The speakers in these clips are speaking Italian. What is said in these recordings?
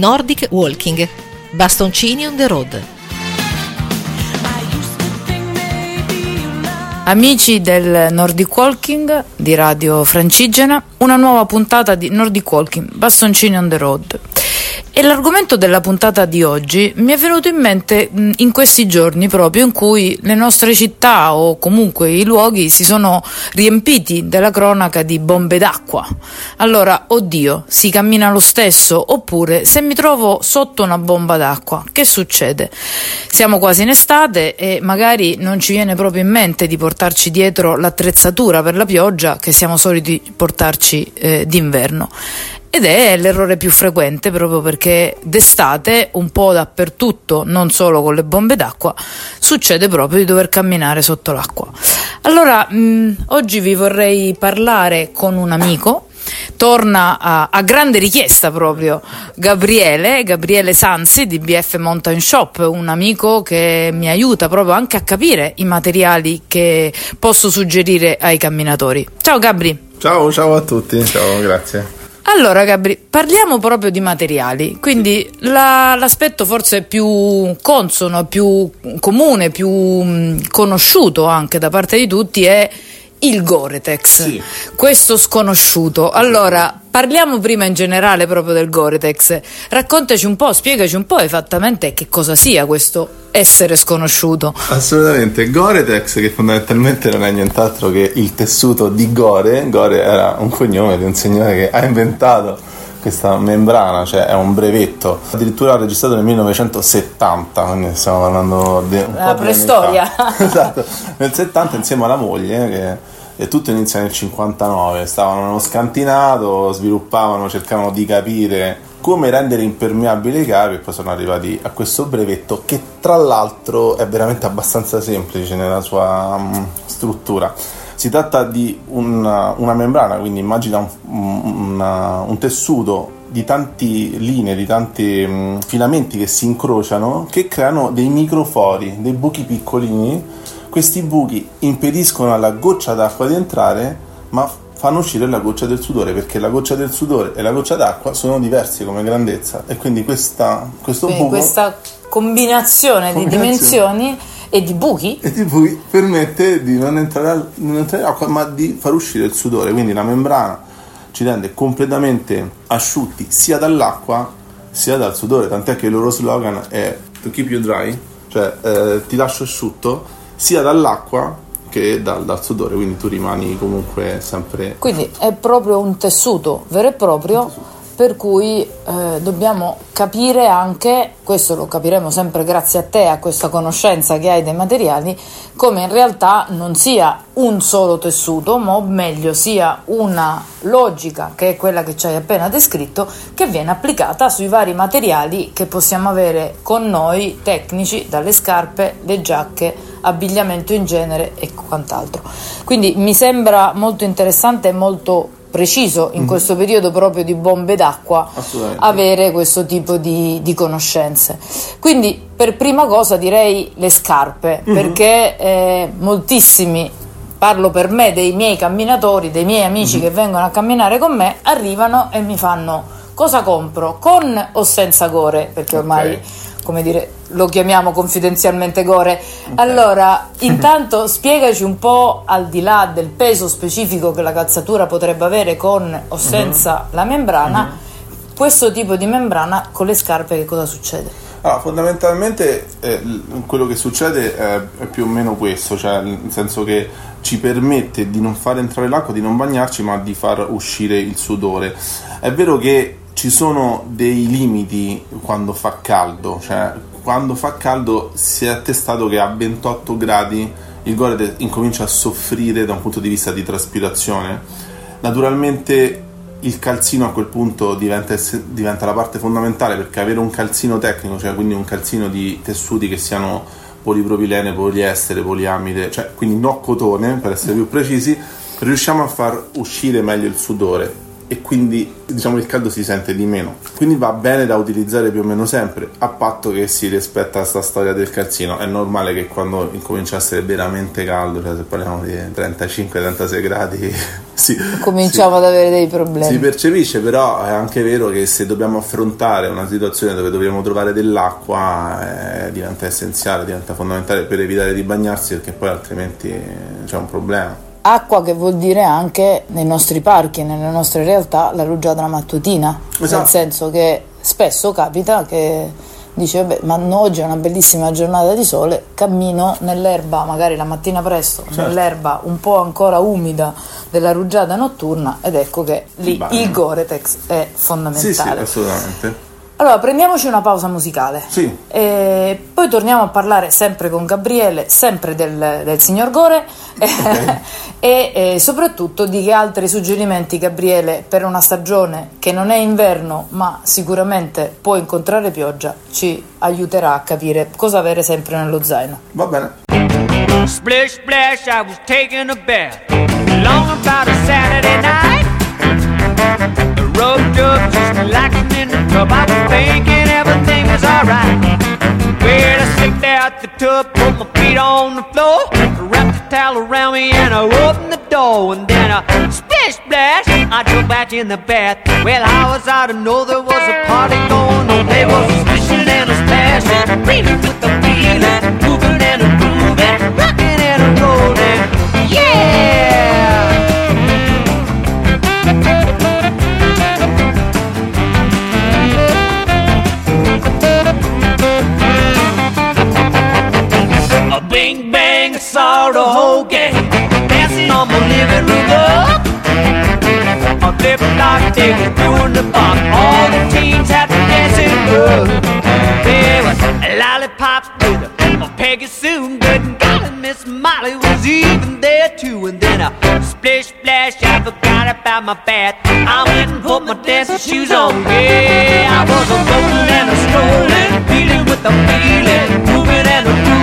Nordic Walking, bastoncini on the road. Amici del Nordic Walking di Radio Francigena, una nuova puntata di Nordic Walking, bastoncini on the road. E l'argomento della puntata di oggi mi è venuto in mente in questi giorni proprio in cui le nostre città o comunque i luoghi si sono riempiti della cronaca di bombe d'acqua. Allora, oddio, si cammina lo stesso? Oppure, se mi trovo sotto una bomba d'acqua, che succede? Siamo quasi in estate e magari non ci viene proprio in mente di portarci dietro l'attrezzatura per la pioggia che siamo soliti portarci d'inverno. Ed è l'errore più frequente, proprio perché d'estate, un po' dappertutto, non solo con le bombe d'acqua, succede proprio di dover camminare sotto l'acqua. Allora, oggi vi vorrei parlare con un amico. Torna a grande richiesta proprio Gabriele Sansi di BF Mountain Shop, un amico che mi aiuta proprio anche a capire i materiali che posso suggerire ai camminatori. Ciao Gabri. Ciao a tutti, ciao, grazie. Allora Gabri, parliamo proprio di materiali, quindi l'aspetto forse più consono, più comune, più conosciuto anche da parte di tutti è il Gore-Tex, sì. Questo sconosciuto. Allora, parliamo prima in generale proprio del Gore-Tex, raccontaci un po', spiegaci un po' esattamente che cosa sia questo essere sconosciuto. Assolutamente, Gore-Tex, che fondamentalmente non è nient'altro che il tessuto di Gore era un cognome di un signore che ha inventato questa membrana, cioè è un brevetto, addirittura registrato nel 1970, quindi stiamo parlando di la preistoria. Esatto, nel 70 insieme alla moglie che... E tutto inizia nel 59, stavano in uno scantinato, sviluppavano, cercavano di capire come rendere impermeabili i capi e poi sono arrivati a questo brevetto che tra l'altro è veramente abbastanza semplice nella sua struttura. Si tratta di una membrana, quindi immagina un tessuto di tante linee, di tanti filamenti che si incrociano, che creano dei microfori, dei buchi piccolini. Questi buchi impediscono alla goccia d'acqua di entrare, ma fanno uscire la goccia del sudore, perché la goccia del sudore e la goccia d'acqua sono diversi come grandezza, e quindi questa combinazione di dimensioni e di buchi permette di non entrare l'acqua, ma di far uscire il sudore. Quindi la membrana ci rende completamente asciutti sia dall'acqua sia dal sudore, tant'è che il loro slogan è "to keep you dry", cioè ti lascio asciutto sia dall'acqua che dal sudore, quindi tu rimani comunque sempre... Quindi è proprio un tessuto vero e proprio, per cui dobbiamo capire anche, questo lo capiremo sempre grazie a te, a questa conoscenza che hai dei materiali, come in realtà non sia un solo tessuto, ma o meglio sia una logica, che è quella che ci hai appena descritto, che viene applicata sui vari materiali che possiamo avere con noi, tecnici, dalle scarpe, le giacche, abbigliamento in genere e quant'altro. Quindi mi sembra molto interessante e molto preciso in questo periodo proprio di bombe d'acqua avere questo tipo di conoscenze. Quindi per prima cosa direi le scarpe, perché moltissimi, parlo per me, dei miei camminatori, dei miei amici che vengono a camminare con me, arrivano e mi fanno: cosa compro, con o senza Gore? Perché ormai come dire, lo chiamiamo confidenzialmente Gore. Allora, intanto spiegaci un po', al di là del peso specifico che la calzatura potrebbe avere con o senza la membrana, questo tipo di membrana con le scarpe che cosa succede? Allora, fondamentalmente quello che succede è più o meno questo, cioè nel senso che ci permette di non far entrare l'acqua, di non bagnarci, ma di far uscire il sudore. È vero che ci sono dei limiti quando fa caldo, cioè quando fa caldo si è attestato che a 28 gradi il Gore incomincia a soffrire da un punto di vista di traspirazione. Naturalmente il calzino a quel punto diventa la parte fondamentale, perché avere un calzino tecnico, cioè quindi un calzino di tessuti che siano polipropilene, poliestere, poliamide, cioè quindi no cotone per essere più precisi, riusciamo a far uscire meglio il sudore. e quindi diciamo il caldo si sente di meno, quindi va bene da utilizzare più o meno sempre, a patto che si rispetta questa storia del calzino. È normale che quando incomincia a essere veramente caldo, cioè se parliamo di 35-36 gradi cominciamo ad avere dei problemi, si percepisce. Però è anche vero che se dobbiamo affrontare una situazione dove dobbiamo trovare dell'acqua, diventa essenziale, diventa fondamentale per evitare di bagnarsi, perché poi altrimenti c'è un problema. Acqua che vuol dire anche nei nostri parchi, nelle nostre realtà, la rugiada mattutina. Esatto. Nel senso che spesso capita che dici vabbè, ma oggi è una bellissima giornata di sole, cammino nell'erba magari la mattina presto, certo, nell'erba un po' ancora umida della rugiada notturna, ed ecco che lì il Gore-Tex è fondamentale. Sì, assolutamente. Allora, prendiamoci una pausa musicale, sì, e poi torniamo a parlare sempre con Gabriele, sempre del signor Gore, okay. e soprattutto di che altri suggerimenti, Gabriele, per una stagione che non è inverno ma sicuramente può incontrare pioggia, ci aiuterà a capire cosa avere sempre nello zaino. Va bene. Splish splash, I was taking a bath, long about a Saturday night. Rubbed up, just relaxing in the tub. I was thinking everything was alright. Well, I slipped out the tub, put my feet on the floor, wrapped the towel around me and I opened the door. And then I splash, splash, I jumped back in the bath. Well, I was out of know there was a party going on. There was a splishing and a splashing, breathing with the feeling, moving and a grooving, rocking and a rolling. Yeah! Bing bang, I saw the whole gang dancing on my living room floor. A flip-flop, they were doing the bop. All the teens had the dancing club. There was lollipops with a Peggy Sue, but golly, Miss Molly was even there too. And then a splish splash, I forgot about my bath. I went and put my dancing shoes on. Yeah, I was a rolling and a strolling, feeling with a feeling, moving and a grooving.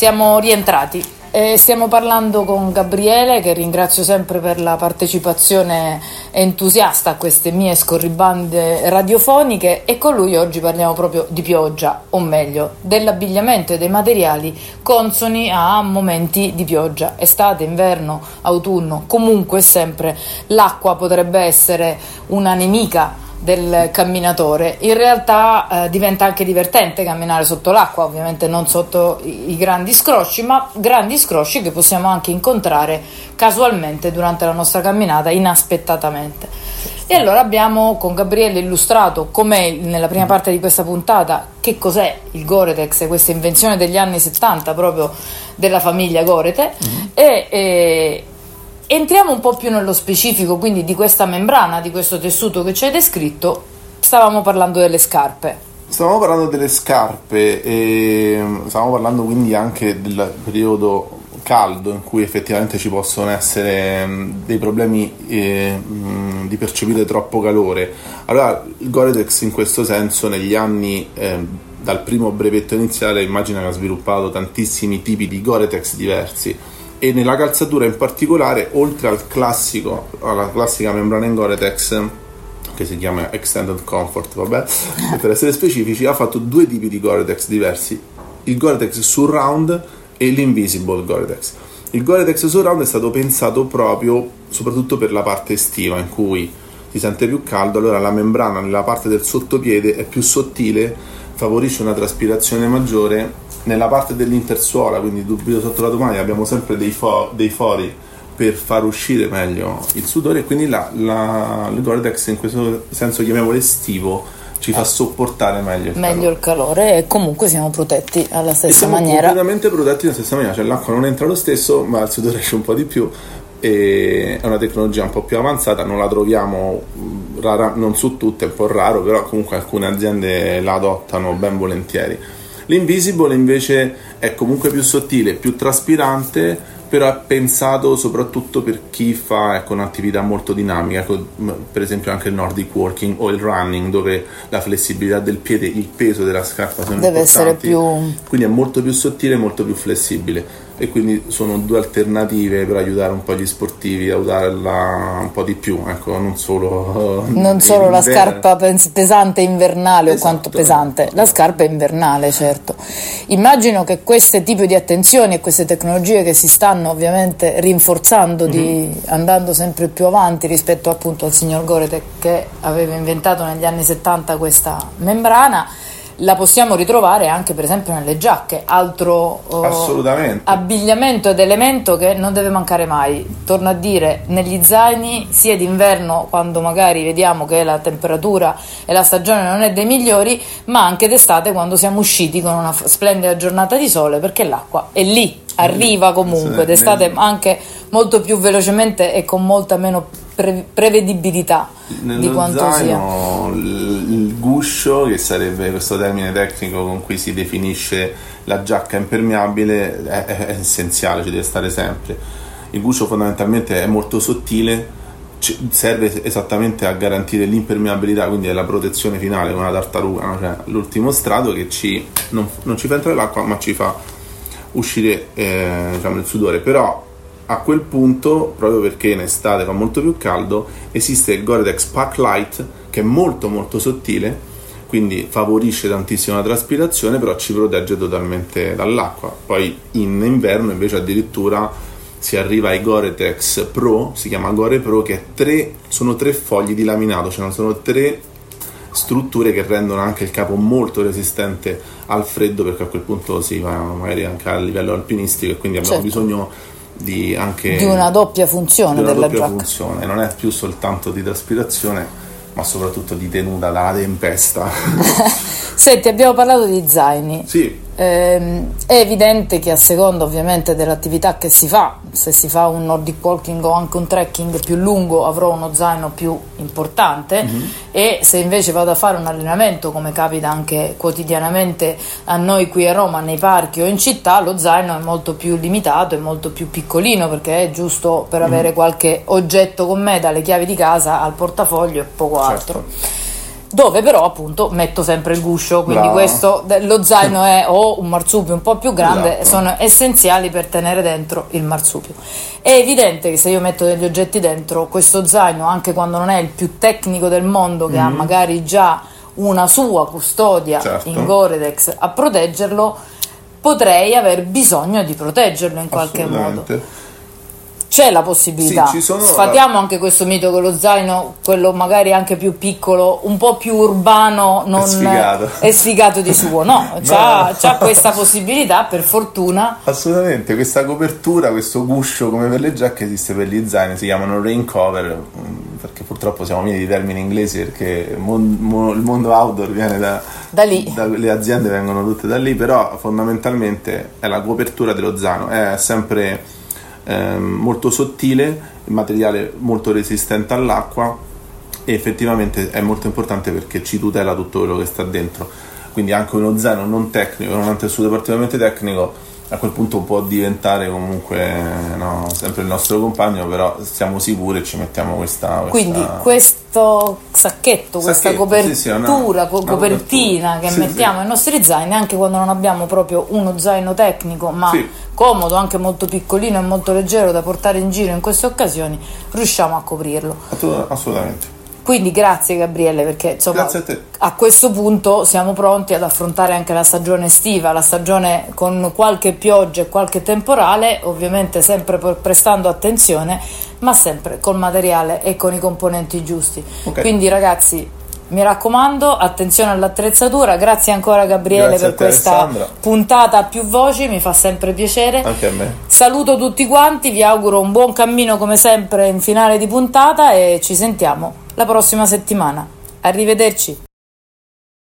Siamo rientrati e stiamo parlando con Gabriele, che ringrazio sempre per la partecipazione entusiasta a queste mie scorribande radiofoniche, e con lui oggi parliamo proprio di pioggia, o meglio dell'abbigliamento e dei materiali consoni a momenti di pioggia, estate, inverno, autunno. Comunque sempre l'acqua potrebbe essere una nemica del camminatore. In realtà diventa anche divertente camminare sotto l'acqua, ovviamente non sotto i grandi scrosci, ma grandi scrosci che possiamo anche incontrare casualmente durante la nostra camminata, inaspettatamente. E allora abbiamo con Gabriele illustrato, come nella prima parte di questa puntata, che cos'è il Gore-Tex, questa invenzione degli anni 70 proprio della famiglia Gore-Tex. E entriamo un po' più nello specifico, quindi, di questa membrana, di questo tessuto che ci hai descritto. Stavamo parlando delle scarpe e stavamo parlando quindi anche del periodo caldo, in cui effettivamente ci possono essere dei problemi di percepire troppo calore. Allora il Gore-Tex in questo senso negli anni, dal primo brevetto iniziale, immagina che ha sviluppato tantissimi tipi di Gore-Tex diversi. E nella calzatura in particolare, oltre alla classica membrana in Gore-Tex, che si chiama Extended Comfort, vabbè, per essere specifici, ha fatto due tipi di Gore-Tex diversi: il Gore-Tex Surround e l'Invisible Gore-Tex. Il Gore-Tex Surround è stato pensato proprio soprattutto per la parte estiva, in cui si sente più caldo, allora la membrana nella parte del sottopiede è più sottile, favorisce una traspirazione maggiore. Nella parte dell'intersuola, quindi subito sotto la tomaia, abbiamo sempre dei fori per far uscire meglio il sudore, e quindi il Gore-Tex, in questo senso chiamiamolo estivo, ci fa sopportare meglio il calore, e comunque siamo protetti alla stessa maniera. Siamo completamente protetti alla stessa maniera, cioè l'acqua non entra lo stesso, ma il sudore esce un po' di più. E è una tecnologia un po' più avanzata, non la troviamo non su tutte, è un po' raro, però comunque alcune aziende la adottano ben volentieri. L'Invisible invece è comunque più sottile, più traspirante, però è pensato soprattutto per chi fa un'attività molto dinamica, per esempio anche il Nordic Walking o il Running, dove la flessibilità del piede, il peso della scarpa sono deve importanti, essere più... quindi è molto più sottile e molto più flessibile, e quindi sono due alternative per aiutare un po' gli sportivi a usarla un po' di più, non solo la scarpa pesante invernale. Esatto, o quanto pesante, esatto. La scarpa invernale, certo. Immagino che questi tipi di attenzioni e queste tecnologie che si stanno ovviamente rinforzando, andando sempre più avanti rispetto appunto al signor Gore-Tex, che aveva inventato negli anni 70 questa membrana, la possiamo ritrovare anche per esempio nelle giacche, altro abbigliamento ed elemento che non deve mancare mai, torno a dire, negli zaini, sia d'inverno, quando magari vediamo che la temperatura e la stagione non è dei migliori, ma anche d'estate, quando siamo usciti con una splendida giornata di sole, perché l'acqua è lì, arriva comunque d'estate anche molto più velocemente e con molta meno prevedibilità nello di quanto zaino, sia il guscio, che sarebbe questo termine tecnico con cui si definisce la giacca impermeabile, è essenziale, ci deve stare sempre. Il guscio fondamentalmente è molto sottile, serve esattamente a garantire l'impermeabilità, quindi è la protezione finale, come una tartaruga, cioè l'ultimo strato che non ci fa entrare l'acqua, ma ci fa uscire il sudore. Però a quel punto, proprio perché in estate fa molto più caldo, esiste il Gore-Tex Pack Light, che è molto molto sottile, quindi favorisce tantissimo la traspirazione, però ci protegge totalmente dall'acqua. Poi in inverno invece addirittura si arriva ai Gore-Tex Pro, si chiama Gore Pro, che sono tre fogli di laminato, cioè sono tre strutture che rendono anche il capo molto resistente al freddo, perché a quel punto si va magari anche a livello alpinistico, e quindi abbiamo bisogno di una doppia funzione della giacca. Non è più soltanto di traspirazione, ma soprattutto di tenuta dalla tempesta. Senti, abbiamo parlato di zaini. Sì. È evidente che a seconda ovviamente dell'attività che si fa, se si fa un Nordic Walking o anche un trekking più lungo, avrò uno zaino più importante, e se invece vado a fare un allenamento, come capita anche quotidianamente a noi qui a Roma nei parchi o in città, lo zaino è molto più limitato, è molto più piccolino, perché è giusto per avere qualche oggetto con me, dalle chiavi di casa al portafoglio e poco altro. Certo. Dove però appunto metto sempre il guscio, quindi questo, lo zaino è un marsupio un po' più grande, esatto. Sono essenziali per tenere dentro il marsupio. È evidente che se io metto degli oggetti dentro questo zaino, anche quando non è il più tecnico del mondo, che ha magari già una sua custodia, certo, in Gore-Tex a proteggerlo, potrei aver bisogno di proteggerlo in qualche modo. C'è la possibilità, sì, sfatiamo anche questo mito che lo zaino, quello magari anche più piccolo, un po' più urbano, non è sfigato di suo, no. C'ha questa possibilità, per fortuna. Assolutamente, questa copertura, questo guscio come per le giacche esiste per gli zaini, si chiamano rain cover, perché purtroppo siamo mini di termini inglesi, perché il mondo outdoor viene da lì, le aziende vengono tutte da lì, però fondamentalmente è la copertura dello zaino, è sempre... molto sottile, materiale molto resistente all'acqua, e effettivamente è molto importante perché ci tutela tutto quello che sta dentro. Quindi anche uno zaino non tecnico, non un tessuto particolarmente tecnico, a quel punto può diventare comunque sempre il nostro compagno, però siamo sicuri e ci mettiamo questa... Quindi questo sacchetto, copertura, una copertina che mettiamo ai nostri zaini, anche quando non abbiamo proprio uno zaino tecnico, ma comodo, anche molto piccolino e molto leggero da portare in giro in queste occasioni, riusciamo a coprirlo. Assolutamente. Quindi grazie Gabriele, perché insomma a questo punto siamo pronti ad affrontare anche la stagione estiva, la stagione con qualche pioggia e qualche temporale, ovviamente sempre prestando attenzione, ma sempre col materiale e con i componenti giusti. Okay. Quindi ragazzi, mi raccomando, attenzione all'attrezzatura. Grazie ancora Gabriele per questa Alessandra. Puntata a più voci, mi fa sempre piacere. Anche a me. Saluto tutti quanti, vi auguro un buon cammino come sempre in finale di puntata e ci sentiamo la prossima settimana. Arrivederci.